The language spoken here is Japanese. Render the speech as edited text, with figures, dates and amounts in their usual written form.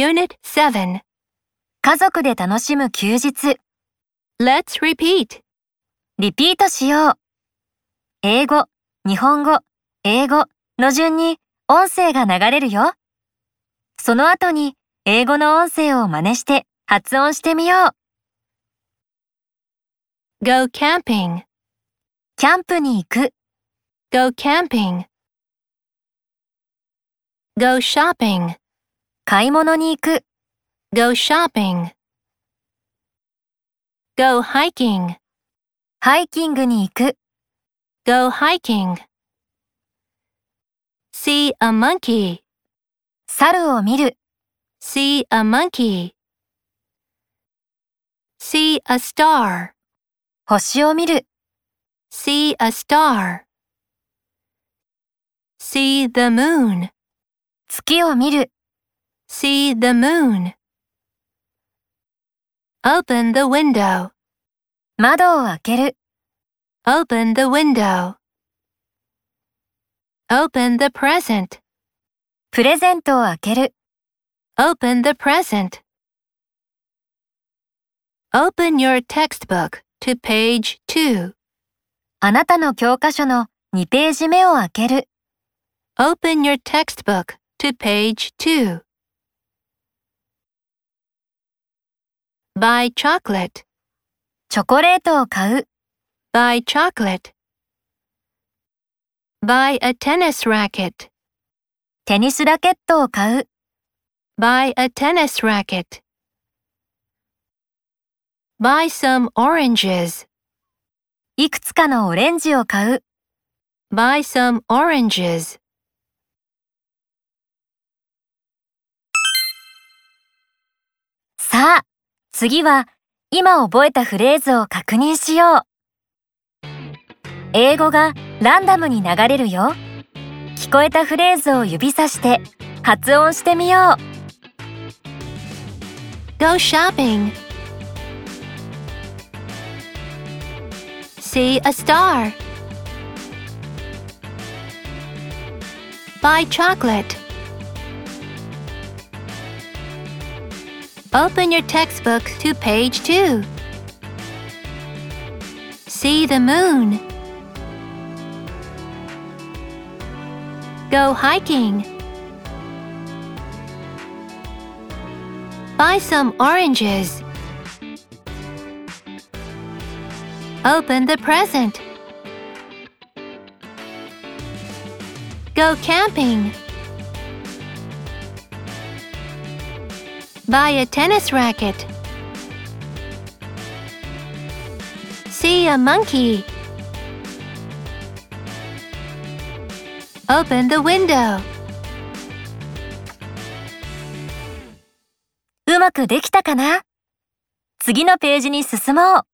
Unit 7. 家族で楽しむ休日。Let's repeat. リピートしよう。英語、日本語、英語の順に音声が流れるよ。その後に英語の音声を真似して発音してみよう。Go camping. キャンプに行く。Go camping. Go shopping. 買い物に行く。Go shopping. Go hiking. ハイキングに行く。Go hiking. See a monkey. 猿を見る。See a monkey. See a star. 星を見る。See a star. See the moon. 月を見る。See the moon. Open the window. 窓を開ける。Open the window. Open the present. プレゼントを開ける。Open the present. Open your textbook to page 2. あなたの教科書の2ページ目を開ける。Open your textbook to page 2. Buy chocolate. チョコレートを買う。Buy chocolate. Buy a tennis racket. テニスラケットを買う。Buy a tennis racket. Buy some oranges. いくつかのオレンジを買う。Buy some oranges.さあ、次は今覚えたフレーズを確認しよう。英語がランダムに流れるよ。聞こえたフレーズを指さして発音してみよう。Go shopping. See a star. Buy chocolate. Open your textbook to page 2. See the moon. Go hiking.Buy some oranges. Open the present. Go camping. Buy a tennis racket. See a monkey. Open the window.うまくできたかな？次のページに進もう。